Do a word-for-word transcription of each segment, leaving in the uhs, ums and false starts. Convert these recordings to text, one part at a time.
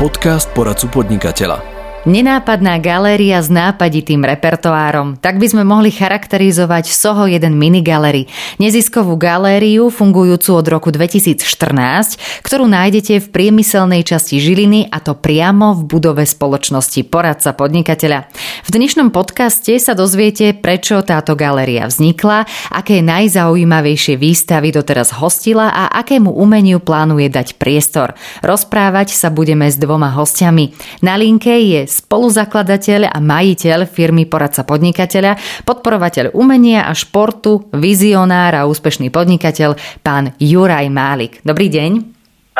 Podcast Poradcu podnikateľa. Nenápadná galéria s nápaditým repertoárom. Tak by sme mohli charakterizovať Soho jeden minigalery. Neziskovú galériu, fungujúcu od roku dvetisícštrnásť, ktorú nájdete v priemyselnej časti Žiliny, a to priamo v budove spoločnosti Poradca podnikateľa. V dnešnom podcaste sa dozviete, prečo táto galéria vznikla, aké najzaujímavejšie výstavy doteraz hostila a akému umeniu plánuje dať priestor. Rozprávať sa budeme s dvoma hostiami. Na linke je spoluzakladateľ a majiteľ firmy Poradca podnikateľa, podporovateľ umenia a športu, vizionár a úspešný podnikateľ, pán Juraj Málik. Dobrý deň.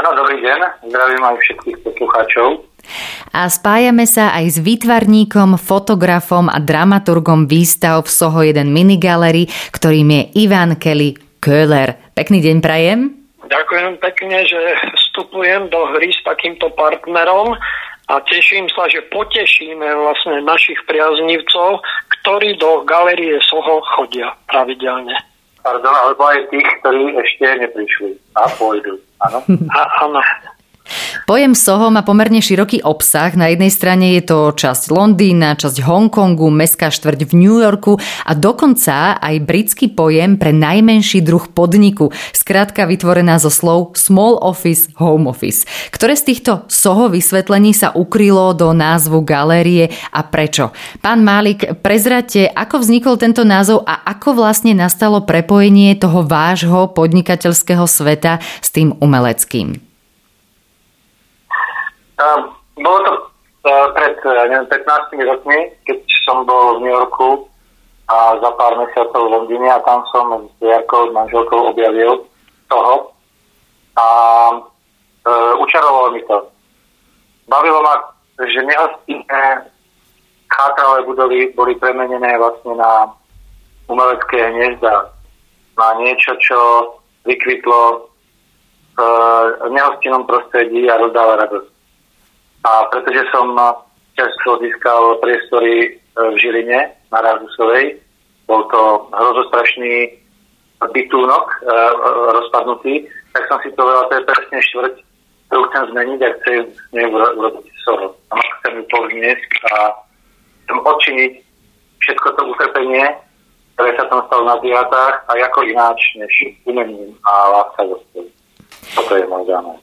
Áno, dobrý deň. Zdravím aj všetkých poslucháčov. A spájame sa aj s výtvarníkom, fotografom a dramaturgom výstav v Soho jeden minigalerii, ktorým je Ivan Kelly Köhler. Pekný deň prajem. Ďakujem pekne, že vstupujem do hry s takýmto partnerom. A teším sa, že potešíme vlastne našich priaznivcov, ktorí do galérie Soho chodia pravidelne. Pardon, alebo aj tých, ktorí ešte neprišli a pôjdu, áno? Áno. Pojem Soho má pomerne široký obsah. Na jednej strane je to časť Londýna, časť Hongkongu, mestská štvrť v New Yorku a dokonca aj britský pojem pre najmenší druh podniku, skrátka vytvorená zo slov small office, home office. Ktoré z týchto Soho vysvetlení sa ukrylo do názvu galérie a prečo? Pán Málik, prezrate, ako vznikol tento názov a ako vlastne nastalo prepojenie toho vášho podnikateľského sveta s tým umeleckým? Uh, bolo to uh, pred uh, neviem, pätnástimi rokmi, keď som bol v New Yorku a za pár mesiacov v Londýne, a tam som s Jarkou, s manželkou objavil toho a uh, učarovalo mi to. Bavilo ma, že nehostinné chátralé budovy boli premenené vlastne na umelecké hniezda, na niečo, čo vykvitlo v uh, nehostinnom prostredí a rozdáva radosť. A pretože som často získal priestory v Žiline na Rázusovej, bol to hrozostrašný bytúnok e, rozpadnutý, tak som si povedal, to je presne štvrť, ktorú chcem zmeniť a chcem z nej urobiť Soho. A chcem ju povzniesť a chcem odčiniť všetko to utrpenie, ktoré sa tam stalo na diátách, a ako ináč než umením a láskavosťou. Toto je môj zámer.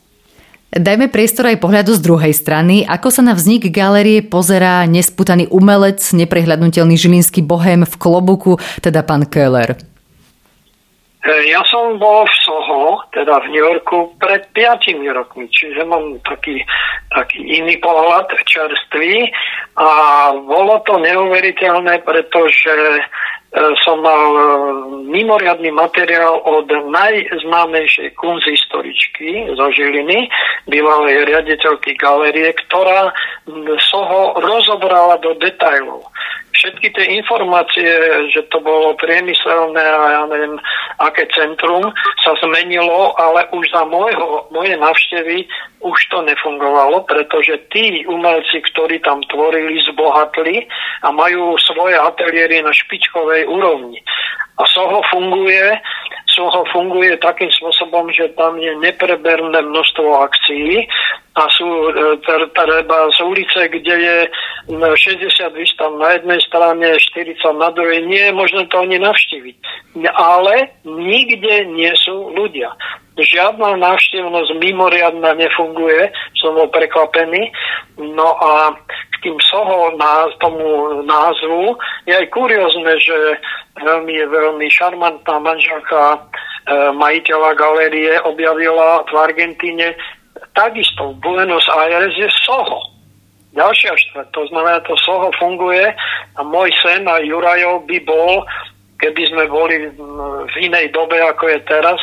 Dajme priestor aj pohľadu z druhej strany. Ako sa na vznik galérie pozerá nespútaný umelec, neprehľadnutelný žilinský bohém v klobúku, teda pán Köhler? Ja som bol v Soho, teda v New Yorku, pred piatimi rokmi, čiže mám taký, taký iný pohľad, čerstvý, a bolo to neuveriteľné, pretože som mal mimoriadny materiál od najznámejšej kunsthistoričky zo Žiliny, bývalej riaditeľky galérie, ktorá Soho rozobrala do detailov. Všetky tie informácie, že to bolo priemyselné a ja neviem, aké centrum, sa zmenilo, ale už za môjho, moje návštevy už to nefungovalo, pretože tí umelci, ktorí tam tvorili, zbohatli a majú svoje ateliéry na špičkovej úrovni. A Soho funguje, Soho funguje takým spôsobom, že tam je nepreberné množstvo akcií a sú treba z ulice, kde je šesťdesiat výstav na jednej strane, štyridsať na druhej, nie je možné to ani navštíviť. Ale nikde nie sú ľudia. Žiadna návštevnosť mimoriadna nefunguje, som bol prekvapený. No a k tým Soho náz, tomu názvu je aj kuriózne, že veľmi, veľmi šarmantná manželka e, majiteľa galérie objavila v Argentíne takisto v Buenos Aires je Soho. Ďalšia štvrt, to znamená, to Soho funguje a môj sen a Jurajov by bol, keby sme boli v inej dobe, ako je teraz.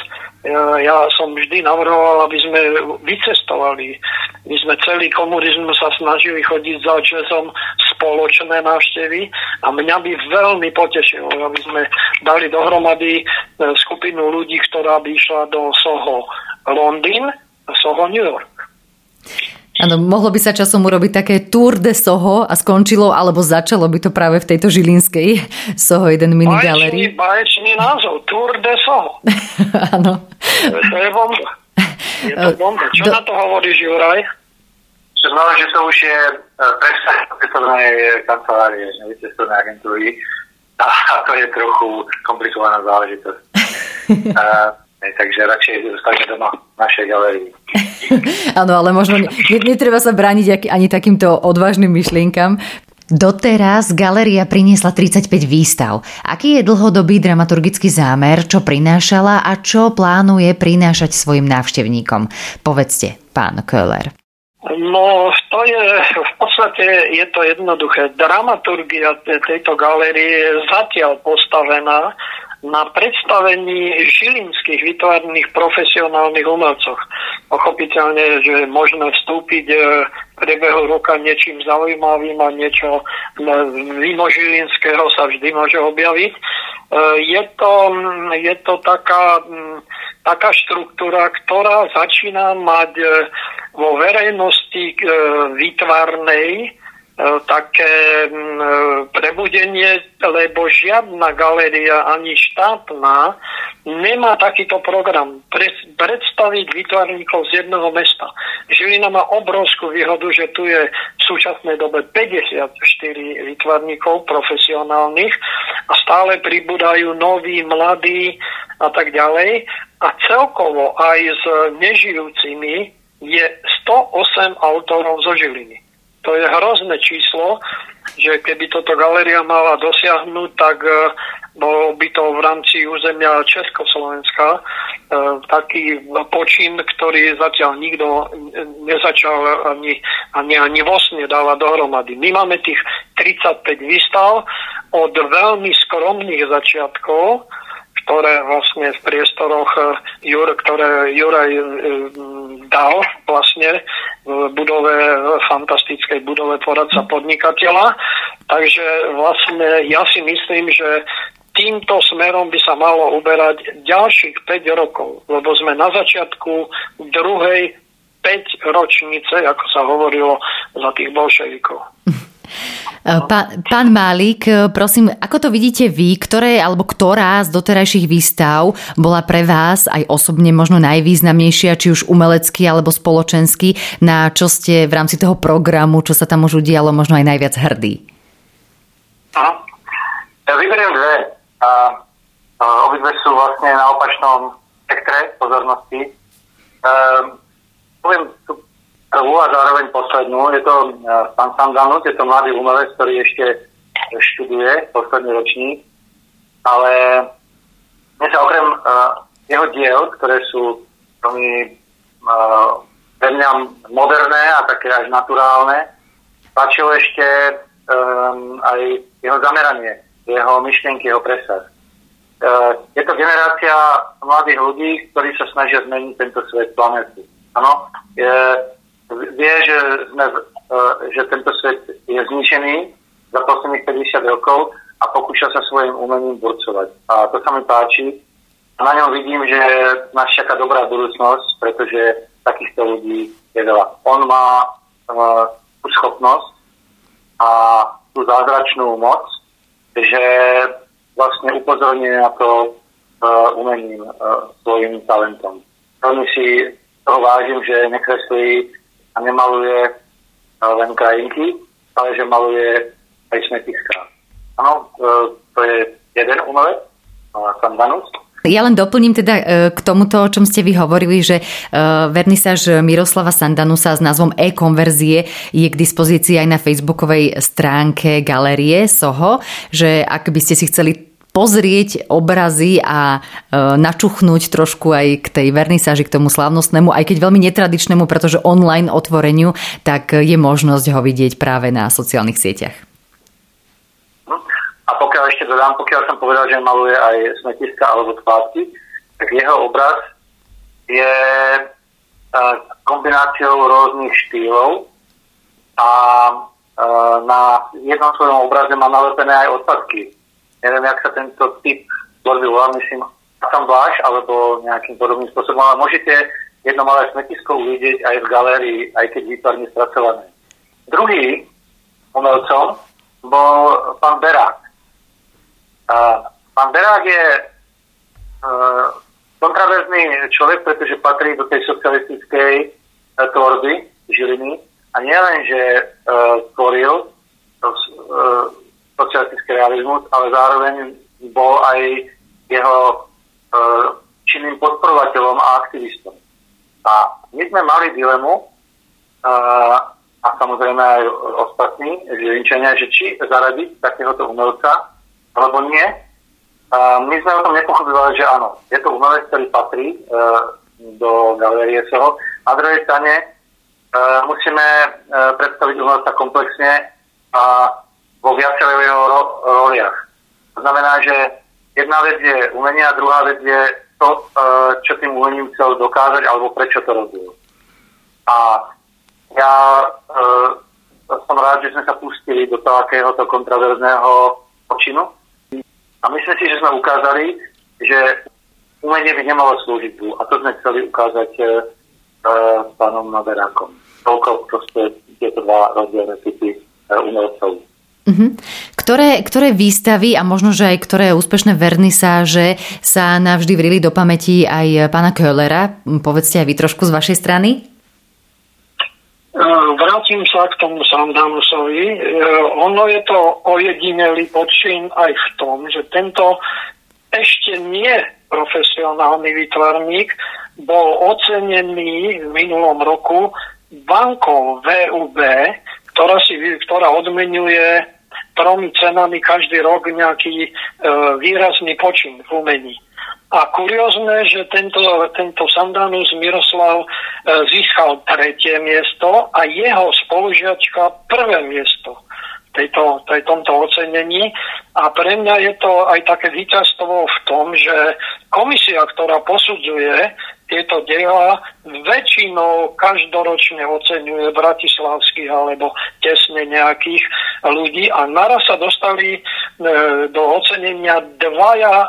Ja som vždy navrhoval, aby sme vycestovali. My sme celý komunizmus sa snažili chodiť za časom spoločné návštevy a mňa by veľmi potešilo, aby sme dali dohromady skupinu ľudí, ktorá by išla do Soho Londýn a Soho New York. Áno, mohlo by sa časom urobiť také tour de Soho a skončilo, alebo začalo by to práve v tejto žilinskej Soho jeden minigalerii. Báječný, báječný názov, tour de Soho. Áno. To je bomba. Je to bomba. Čo do... na to hovoríš, Juraj? To znamená, že to už je presah cestovnej kancelárie, cestovnej agentúry, a to je trochu komplikovaná záležitosť. A, takže radšej zostane doma v našej galerii. Áno, ale možno netreba sa brániť ani takýmto odvážnym myšlienkam. Doteraz galéria priniesla tridsaťpäť výstav. Aký je dlhodobý dramaturgický zámer, čo prinášala a čo plánuje prinášať svojim návštevníkom? Povedzte, pán Köhler. No, to je, v podstate je to jednoduché. Dramaturgia tejto galérie je zatiaľ postavená na predstavení žilinských výtvarných profesionálnych umelcov. Pochopiteľne, že je možné vstúpiť v priebehu roka niečím zaujímavým a niečo mimo žilinského sa vždy môže objaviť. Je to, je to taká, taká štruktúra, ktorá začína mať vo verejnosti výtvarnej také prebudenie, lebo žiadna galéria ani štátna nemá takýto program predstaviť výtvarníkov z jedného mesta. Žilina má obrovskú výhodu, že tu je v súčasnej dobe päťdesiatštyri výtvarníkov profesionálnych a stále pribúdajú noví, mladí a tak ďalej. A celkovo aj s nežijúcimi je sto osem autorov zo Žiliny. To je hrozné číslo, že keby toto galéria mala dosiahnuť, tak bolo by to v rámci územia Československa taký počin, ktorý zatiaľ nikto nezačal ani, ani, ani vo sne dávať dohromady. My máme tých tridsaťpäť výstav od veľmi skromných začiatkov, ktoré vlastne v priestoroch Jur, ktoré Juraj dal vlastne v budove, v fantastickej budove Poradca podnikateľa. Takže vlastne ja si myslím, že týmto smerom by sa malo uberať ďalších päť rokov, lebo sme na začiatku druhej päť ročnice, ako sa hovorilo za tých bolševikov. Pán, pán Málik, prosím, ako to vidíte vy, ktoré alebo ktorá z doterajších výstav bola pre vás aj osobne možno najvýznamnejšia, či už umelecky alebo spoločensky, na čo ste v rámci toho programu, čo sa tam už udialo, možno aj najviac hrdí? Aha. Ja vyberiem dve a, a obidve sú vlastne na opačnom spektre pozornosti. Ehm, poviem tu prvú a zároveň poslednú. Je to uh, pán Sandanus, je to mladý umelec, ktorý ešte študuje, posledný ročník, ale mne sa okrem uh, jeho diel, ktoré sú veľmi uh, pre mňa moderné a také až naturálne, páčilo ešte um, aj jeho zameranie, jeho myšlienky, jeho presah. Uh, je to generácia mladých ľudí, ktorí sa snažia zmeniť tento svet, planetu. Áno, vie, že, sme, že tento svet je zničený za posledných päťdesiat rokov a pokúša sa svojim umením burcovať. A to sa mi páči. A na ňom vidím, že nás čaká dobrá budúcnosť, pretože takýchto ľudí je veľa. On má uh, tú schopnosť a tú zázračnú moc, že vlastne upozorňuje na to uh, umením, uh, svojim talentom. Veľmi si toho vážim, že nekreslí a nemaluje len krajinky, ale že maluje aj smetiská. Áno, to je jeden umelec, Sandanus. Ja len doplním teda k tomuto, o čom ste vy hovorili, že vernisáž Miroslava Sandanusa s názvom E-konverzie je k dispozícii aj na facebookovej stránke galérie Soho, že ak by ste si chceli pozrieť obrazy a e, načuchnúť trošku aj k tej vernisáži, k tomu slávnostnému, aj keď veľmi netradičnému, pretože online otvoreniu, tak je možnosť ho vidieť práve na sociálnych sieťach. A pokiaľ ešte dodám, pokiaľ som povedal, že maluje aj smetiska alebo skládky, tak jeho obraz je e, kombináciou rôznych štýlov a e, na jednom svojom obraze má nalepené aj odpadky. Neviem, jak sa tento typ tvorby volá, myslím, asambláž alebo nejakým podobným spôsobom, ale môžete jedno malé smetisko uvidieť aj v galérii, aj keď výtvarne spracované. Druhý umelcom bol pán Berák. A pán Berák je e, kontraverzný človek, pretože patrí do tej socialistickej e, tvorby Žiliny, A nielen, že tvoril uh, socialistický realizmus, ale zároveň bol aj jeho uh, činným podporovateľom a aktivistom. A my sme mali dilemu, uh, a samozrejme aj ostatní žilinčania, že či zaradiť takéhoto umelca, alebo nie. Uh, my sme o tom nepochopili, že áno, je to umelec, ktorý patrí uh, do galérie Soho. Na druhej strane Uh, musíme uh, predstaviť umelca komplexne a vo viacerých jeho ro- roliach. To znamená, že jedna vec je umenie a druhá vec je to, uh, čo tým umením chcel dokázať alebo prečo to robil. A ja uh, som rád, že sme sa pustili do takéhoto kontroverzného počinu a myslím si, že sme ukázali, že umenie by nemalo slúžiť tu a to sme chceli ukázať uh, s pánom Berákom. Toľko proste tieto dva rozdielne typy umelcov. Uh-huh. Ktoré, ktoré výstavy a možno, že aj ktoré úspešné vernisáže sa navždy vrili do pamäti aj pána Köhlera? Povedzte aj vy trošku z vašej strany. Vrátim sa k tomu Sandanusovi. Ono je to ojedinelý počin aj v tom, že tento ešte nie profesionálny výtvarník bol ocenený v minulom roku bankou vé u bé, ktorá, si, ktorá odmenuje tromi cenami každý rok nejaký e, výrazný počin v umení. A kuriózne, že tento, tento Sandanus Miroslav e, získal tretie miesto a jeho spolužiačka prvé miesto tejto, tej, tomto ocenení a pre mňa je to aj také víťazstvo v tom, že komisia, ktorá posudzuje tieto diela, väčšinou každoročne oceňuje bratislavských alebo tesne nejakých ľudí a naraz sa dostali e, do ocenenia dvaja e,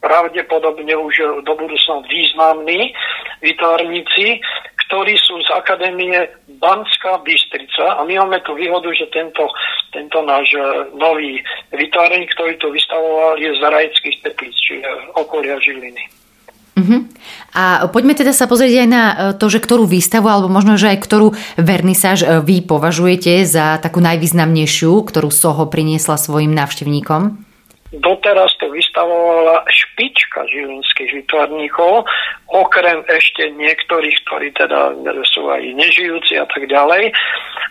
pravdepodobne už do budúcna významní výtvarníci, ktorí sú z Akadémie Banská Bystrica a my máme tu výhodu, že tento, tento náš nový výtvarník, ktorý tu vystavoval, je z Rajeckých Teplic, čiže okolia Žiliny. Uh-huh. A poďme teda sa pozrieť aj na to, že ktorú výstavu, alebo možno, že aj ktorú vernisáž vy považujete za takú najvýznamnejšiu, ktorú Soho priniesla svojim návštevníkom? Doteraz to vystavovala špička žilinských výtvarníkov, okrem ešte niektorých, ktorí teda sú aj nežijúci a tak ďalej.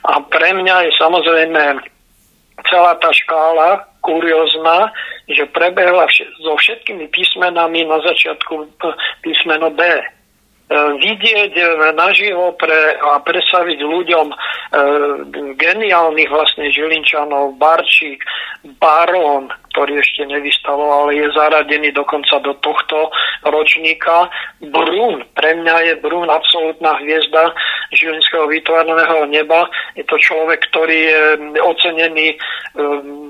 A pre mňa je samozrejme celá tá škála kuriózna, že prebehla vš- so všetkými písmenami na začiatku písmeno B. Vidieť naživo pre, a predstaviť ľuďom e, geniálnych vlastne Žilinčanov, Barčík, Barón, ktorý ešte nevystavoval, ale je zaradený dokonca do tohto ročníka. Brún, pre mňa je Brún absolútna hviezda žilinského výtvarného neba. Je to človek, ktorý je ocenený um,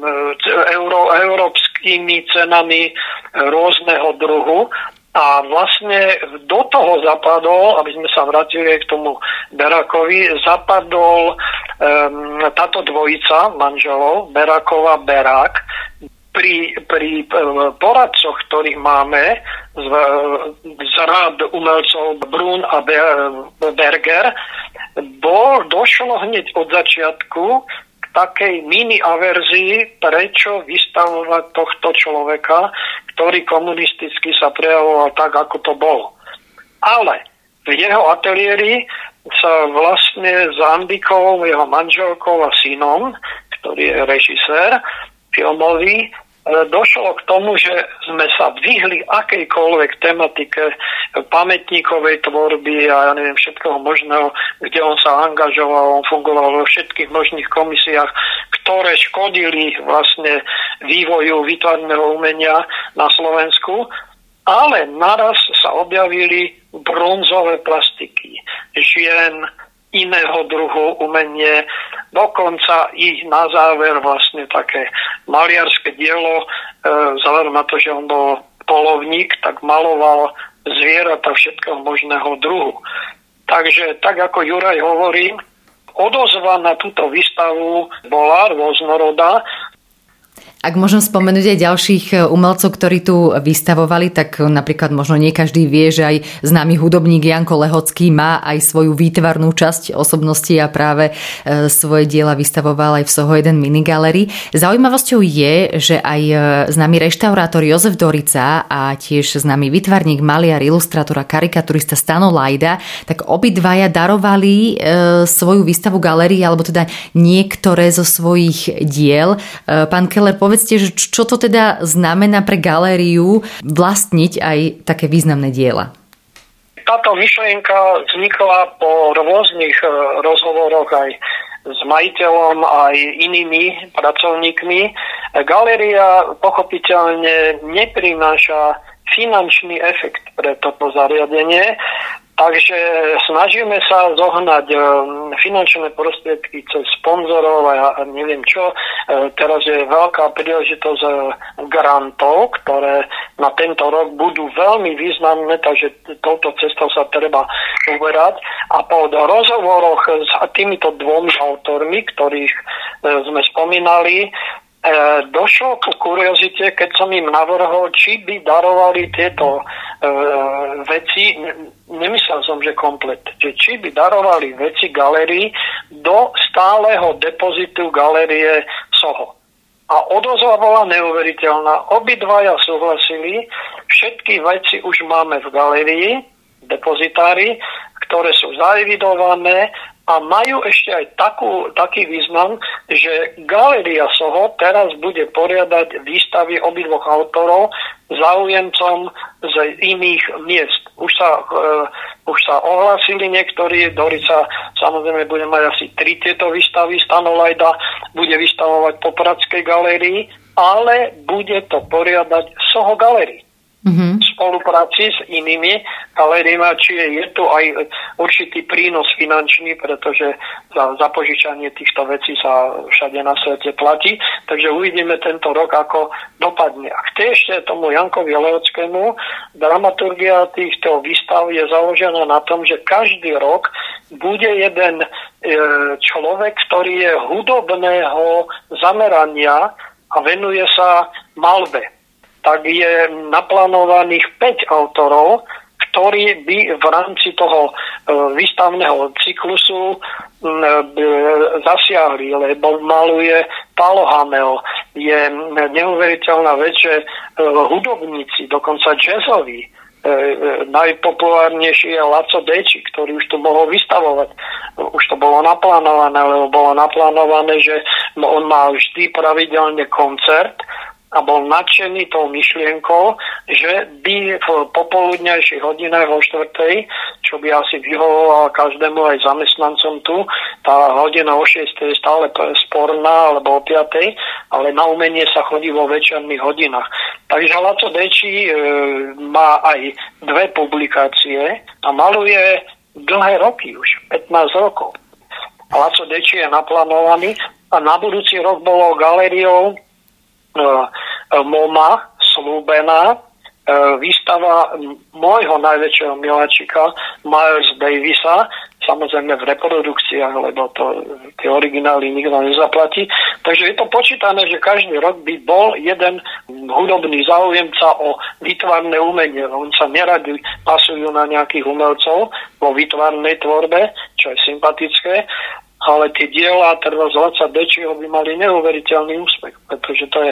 euro, európskymi cenami rôzneho druhu. A vlastne do toho zapadol, aby sme sa vrátili k tomu Berákovi, zapadol um, táto dvojica manželov, Beráková, Berák. Pri, pri poradcoch, ktorých máme z, z rád umelcov Brún a Berger, bol, došlo hneď od začiatku takej mini-averzii, prečo vystavovať tohto človeka, ktorý komunisticky sa prejavoval tak, ako to bolo. Ale v jeho ateliéri sa vlastne s Andikou, jeho manželkou a synom, ktorý je režisér filmový, došlo k tomu, že sme sa vyhli akejkoľvek tematike pamätníkovej tvorby a ja neviem všetkého možného, kde on sa angažoval, on fungoval vo všetkých možných komisiách, ktoré škodili vlastne vývoju výtvarného umenia na Slovensku, ale naraz sa objavili bronzové plastiky žien, iného druhu umenie, dokonca ich na záver vlastne také maliarské dielo, e, záver na to, že on bol polovník, tak maloval zvieratá všetkého možného druhu. Takže tak ako Juraj hovorí, odozva na túto výstavu bola rôznorodá. Ak môžem spomenúť aj ďalších umelcov, ktorí tu vystavovali, tak napríklad možno nie každý vie, že aj známy hudobník Janko Lehocký má aj svoju výtvarnú časť osobnosti a práve svoje diela vystavoval aj v Soho jeden minigalerii. Zaujímavosťou je, že aj známy reštaurátor Jozef Dorica a tiež známy výtvarník, maliar, ilustrátor a karikaturista Stano Lajda, tak obidvaja darovali svoju výstavu galerii, alebo teda niektoré zo svojich diel. Pán Köhler, povedzte, že čo to teda znamená pre galériu vlastniť aj také významné diela? Táto myšlienka vznikla po rôznych rozhovoroch aj s majiteľom, aj inými pracovníkmi. Galéria pochopiteľne neprináša finančný efekt pre toto zariadenie, takže snažíme sa zohnať finančné prostriedky cez sponzorov a neviem čo. Teraz je veľká príležitosť grantov, ktoré na tento rok budú veľmi významné, takže touto cestou sa treba uberať. A po rozhovoroch s týmito dvomi autormi, ktorých sme spomínali, došlo ku kuriozite, keď som im navrhol, či by darovali tieto e, veci, nemyslel som, že komplet, že či by darovali veci galerii do stáleho depozitu galerie Soho. A odozva bola neuveriteľná. Obidvaja súhlasili, všetky veci už máme v galerii, depozitári, ktoré sú zaevidované, a majú ešte aj takú, taký význam, že Galéria Soho teraz bude poriadať výstavy obidvoch autorov záujemcom z iných miest. Už sa, uh, už sa ohlásili niektorí, Dorica samozrejme bude mať asi tri tieto výstavy, Stano Lajda bude vystavovať po Pražskej galérii, ale bude to poriadať Soho galérii. Mm-hmm. V spolupráci s inými galériami, čiže je tu aj určitý prínos finančný, pretože za zapožičanie týchto vecí sa všade na svete platí, takže uvidíme tento rok, ako dopadne. A chce ešte tomu Jankovi Lehockému, dramaturgia týchto výstav je založená na tom, že každý rok bude jeden e, človek, ktorý je hudobného zamerania a venuje sa malbe. Tak je naplánovaných päť autorov, ktorí by v rámci toho výstavného cyklusu zasiahli, lebo maluje Pavel Hamel. Je neuveriteľná vec, že hudobníci, dokonca jazzoví, najpopulárnejší je Laco Deči, ktorý už tu mohol vystavovať. Už to bolo naplánované, lebo bolo naplánované, že on má vždy pravidelne koncert, a bol nadšený tou myšlienkou, že by v popoludňajších hodinách o štvrtej, čo by asi vyhovovala každému aj zamestnancom tu, tá hodina o šiestej je stále sporná, alebo o piatej, ale na umenie sa chodí vo večerných hodinách. Takže Laco Deči e, má aj dve publikácie a maluje dlhé roky už, pätnásť rokov. Laco Deči je naplánovaný a na budúci rok bolo galériou MoMA slúbená výstava môjho najväčšieho miláčika Miles Davisa, samozrejme v reprodukciách, lebo to, tie originály nikto nezaplatí. Takže je to počítané, že každý rok by bol jeden hudobný záujemca o výtvarné umenie. On sa neradi pasujú na nejakých umelcov vo výtvarnej tvorbe, čo je sympatické, ale tie diela teda z Laca Dečiho by mali neuveriteľný úspech, pretože to je,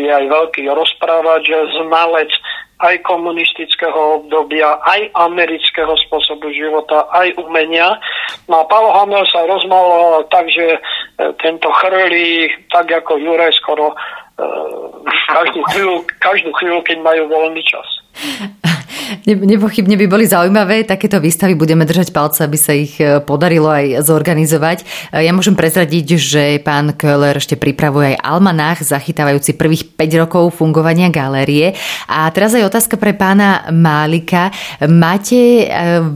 je aj veľký rozprávač, znalec aj komunistického obdobia, aj amerického spôsobu života, aj umenia. No a Pavel Hamel sa rozmaloval tak, že tento chrlí, tak ako Juraj skoro každú chvíľu, každú chvíľu, keď majú voľný čas. Nepochybne by boli zaujímavé takéto výstavy, budeme držať palce, aby sa ich podarilo aj zorganizovať. Ja môžem prezradiť, že pán Köhler ešte pripravuje aj almanách zachytávajúci prvých päť rokov fungovania galérie. A teraz aj otázka pre pána Málika. Máte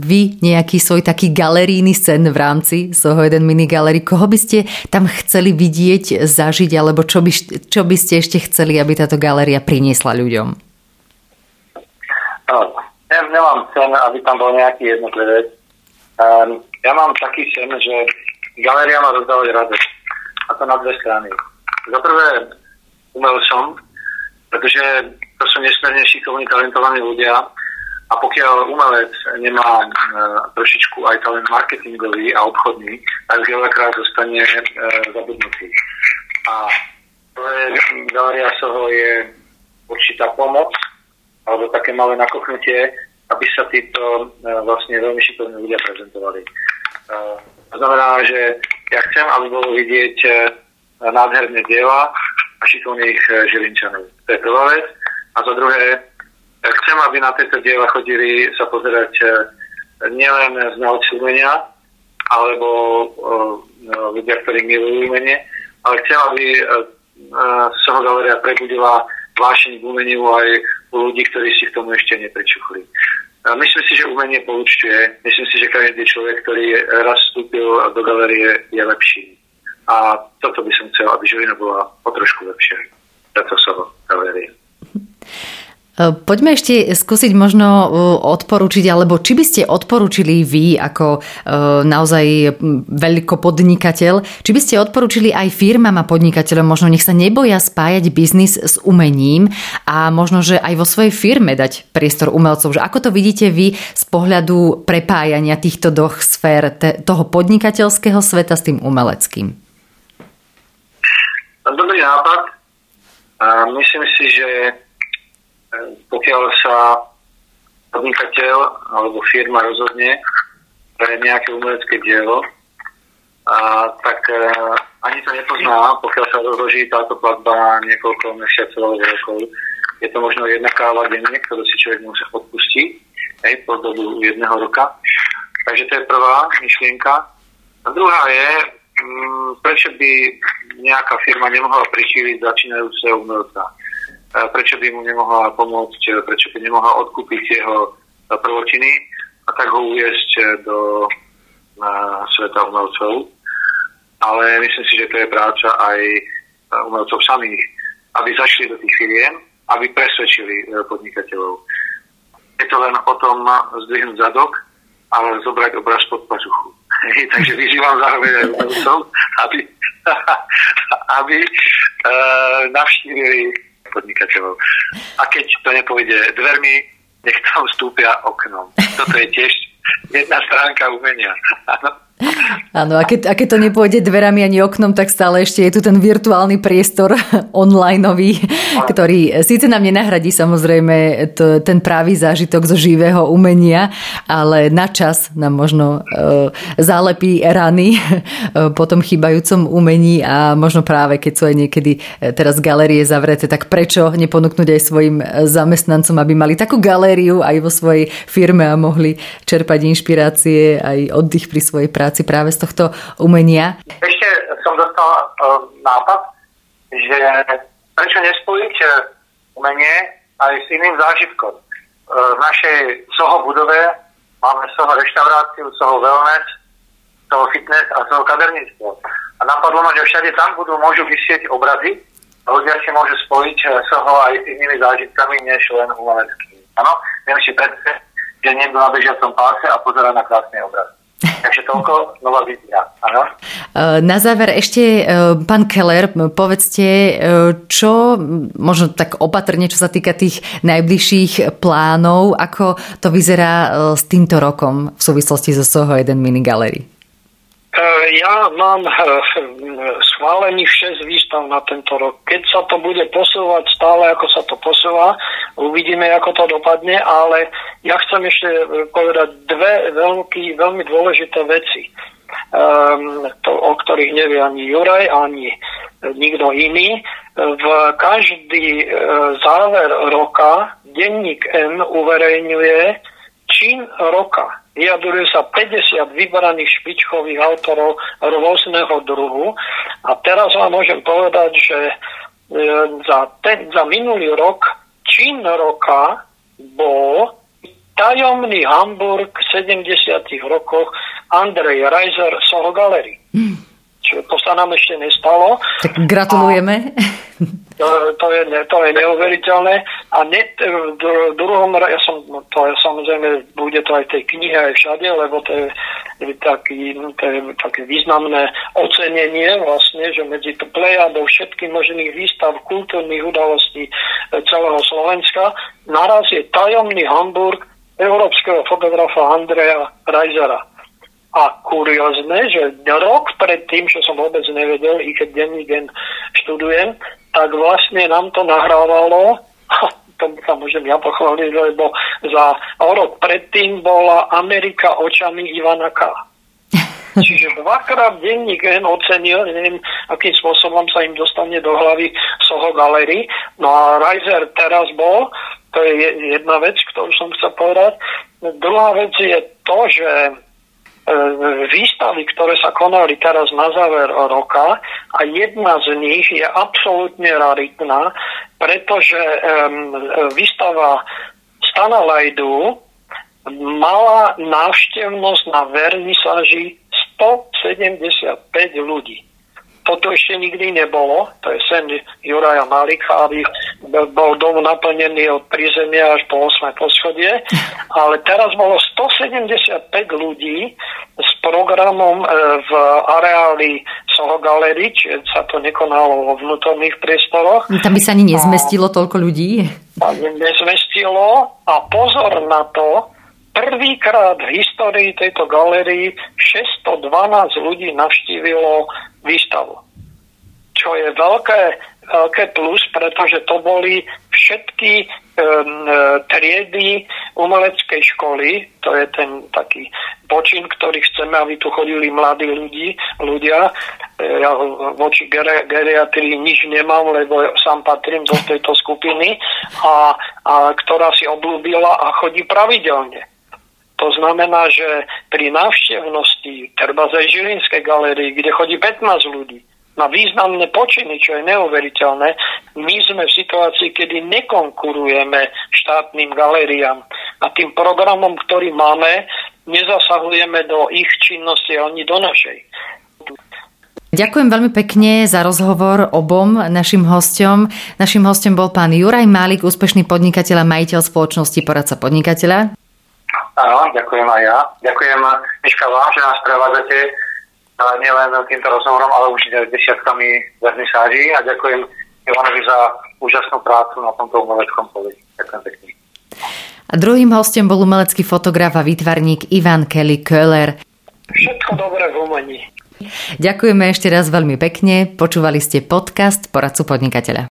vy nejaký svoj taký galerijný sen v rámci Soho jeden minigalerii? Koho by ste tam chceli vidieť, zažiť, alebo čo by, čo by ste ešte chceli, aby táto galéria priniesla ľuďom? No, ja nemám sen, aby tam bol nejaký jednotlivec. Um, ja mám taký sen, že galéria má rozdávať radosť. A to na dve strany. Za prvé, umelcom, pretože to sú nesmierne šikovní, talentovaní ľudia a pokiaľ umelec nemá e, trošičku aj talent marketingový a obchodný, tak veľakrát zostane e, zabudnutý. A to je, Galeria Soho je určitá pomoc alebo také malé nakochnutie, aby sa títo e, vlastne veľmi šikovní ľudia prezentovali. E, to znamená, že ja chcem, aby bolo vidieť e, nádherné diela a šikovných e, Žilinčanov. To je prvá vec. A za druhé, chcem, aby na tieto diela chodili sa pozerať nielen znalci umenia, alebo ľudia, ktorí milujú umenie, ale chcem, aby sa ho galeria prebudila vášeň k umeniu aj u ľudí, ktorí si k tomu ešte nepričuchli. Myslím si, že umenie poučuje. Myslím si, že každý človek, ktorý raz vstúpil do galerie, je lepší. A toto by som chcel, aby Žilina bola o trošku lepšia. Preto sa ho galerie. Poďme ešte skúsiť možno odporučiť, alebo či by ste odporučili vy ako naozaj veľkopodnikateľ, či by ste odporučili aj firmám a podnikateľom, možno nech sa neboja spájať biznis s umením a možno, že aj vo svojej firme dať priestor umelcov. Že ako to vidíte vy z pohľadu prepájania týchto dvoch sfér, toho podnikateľského sveta s tým umeleckým? Dobrý nápad. A myslím si, že pokiaľ sa podnikateľ alebo firma rozhodne pre nejaké umelecké dielo, a, tak a, ani to nepozná, pokiaľ sa rozloží táto platba na niekoľko mesiacov alebo rokov. Je to možno jedna káva denne, ktorú si človek musí odpustiť aj po dobu jedného roka. Takže to je prvá myšlienka. A druhá je, m, prečo by nejaká firma nemohla pričíliť začínajúceho umelca. Prečo by mu nemohla pomôcť, prečo by nemohla odkúpiť jeho prvotiny a tak ho uviesť do na, sveta umelcov. Ale myslím si, že to je práca aj umelcov samých, aby zašli do tých firiem, aby presvedčili podnikateľov. Je to len o tom zdvihnúť zadok, ale zobrať obraz pod pazuchu. Takže vyzývam zároveň aj umelcov, aby, aby uh, navštívili podnikateľov. A keď to nepôjde dvermi, nech tam vstúpia oknom. Toto je tiež jedna stránka umenia. Áno, áno a, keď, a keď to nepôjde dverami ani oknom, tak stále ešte je tu ten virtuálny priestor onlineový, ktorý síce nám nenahradí samozrejme to, ten pravý zážitok zo živého umenia, ale na čas nám možno e, zálepí rany e, po tom chýbajúcom umení a možno práve keď sú aj niekedy e, teraz galerie zavreté, tak prečo neponúknuť aj svojim zamestnancom, aby mali takú galériu aj vo svojej firme a mohli čerpať inšpirácie aj oddych pri svojej práci práve z tohto umenia. Ešte som dostal e, nápad, že prečo nespojiť umenie aj s iným zážitkom. V našej Soho budove máme Soho reštauráciu, Soho wellness, Soho fitness a Soho kaderníctvo. A napadlo ma, že všade tam budú, môžu vysieť obrazy a ľudia si môžu spojiť Soho aj s inými zážitkami, než len umeleckými. Áno, viem si predstaviť, že niekto na bežiacom páse a pozerá na krásny obraz. Takže toľko nová vízia. Áno. Na záver ešte, pán Köhler, povedzte, čo, možno tak opatrne, čo sa týka tých najbližších plánov, ako to vyzerá s týmto rokom v súvislosti so Soho jeden mini galerii? Ja mám schválených šesť výstav na tento rok. Keď sa to bude posúvať stále, ako sa to posúva, uvidíme, ako to dopadne, ale ja chcem ešte povedať dve veľký, veľmi dôležité veci, um, to, o ktorých nevie ani Juraj, ani nikto iný. V každý záver roka denník N uverejňuje čin roka. Vyjadruje sa päťdesiat vybraných špičkových autorov rôzneho druhu. A teraz vám môžem povedať, že za, ten, za minulý rok čin roka bol tajomný Hamburg v sedemdesiatych rokoch Andrej Reiser Soho Gallery. Čiže to sa nám ešte nestalo. Tak gratulujeme. A to je, to je neuveriteľné. A ne, v druhom rade, ja som, to je, samozrejme, bude to aj v tej knihe, aj všade, lebo to je, taký, to je také významné ocenenie vlastne, že medzi to plejadou všetkých možných výstav, kultúrnych udalostí celého Slovenska naraz je tajomný Hamburg európskeho fotografa Andreja Reisera. A kuriózne, že rok pred tým, čo som vôbec nevedel, i keď denník N študujem, tak vlastne nám to nahrávalo, to sa môžem ja pochváliť, lebo za rok predtým bola Amerika očami Ivana K. Čiže dvakrát denník N ocenil, neviem, akým spôsobom sa im dostane do hlavy Soho galerii. No a Reiser teraz bol, to je jedna vec, ktorú som chcel povedať. Druhá vec je to, že výstavy, ktoré sa konali teraz na záver roka, a jedna z nich je absolútne raritná, pretože um, výstava Stana Lajdu mala návštevnosť na vernisáži sto sedemdesiatpäť ľudí. Toto ešte nikdy nebolo, to je sen Juraja Málika, aby bol dom naplnený od prízemia až po ôsme poschodie, ale teraz bolo sto sedemdesiatpäť ľudí s programom v areáli Soho Gallery, čiže sa to nekonalo vo vnútorných priestoroch. No, tam by sa ani nezmestilo a, toľko ľudí. A nezmestilo a pozor na to, prvýkrát v histórii tejto galérii šesťstodvanásť ľudí navštívilo výstavu. Čo je veľké, veľké plus, pretože to boli všetky um, triedy umeleckej školy, to je ten taký počin, ktorý chceme, aby tu chodili mladí ľudí, ľudia. Ja voči geri- geriatrii nič nemám, lebo sám patrím do tejto skupiny, a, a ktorá si obľúbila a chodí pravidelne. To znamená, že pri návštevnosti treba z Žilinskej galérie, kde chodí pätnásť ľudí, na významné počiny, čo je neuveriteľné, my sme v situácii, kedy nekonkurujeme štátnym galériám a tým programom, ktorý máme, nezasahujeme do ich činnosti ani do našej. Ďakujem veľmi pekne za rozhovor obom našim hosťom. Našim hosťom bol pán Juraj Málik, úspešný podnikateľ a majiteľ spoločnosti Poradca podnikateľa. Áno, ďakujem aj ja. Ďakujem, Miška, vám, že nás prevádzate nielen týmto rozhovorom, ale už desiatkami vernisáží, a ďakujem Ivanovi za úžasnú prácu na tomto umeleckom poli. Ďakujem pekne. A druhým hosťom bol umelecký fotograf a výtvarník Ivan Kelly Köhler. Všetko dobré v umení. Ďakujeme ešte raz veľmi pekne. Počúvali ste podcast Poradcu podnikateľa.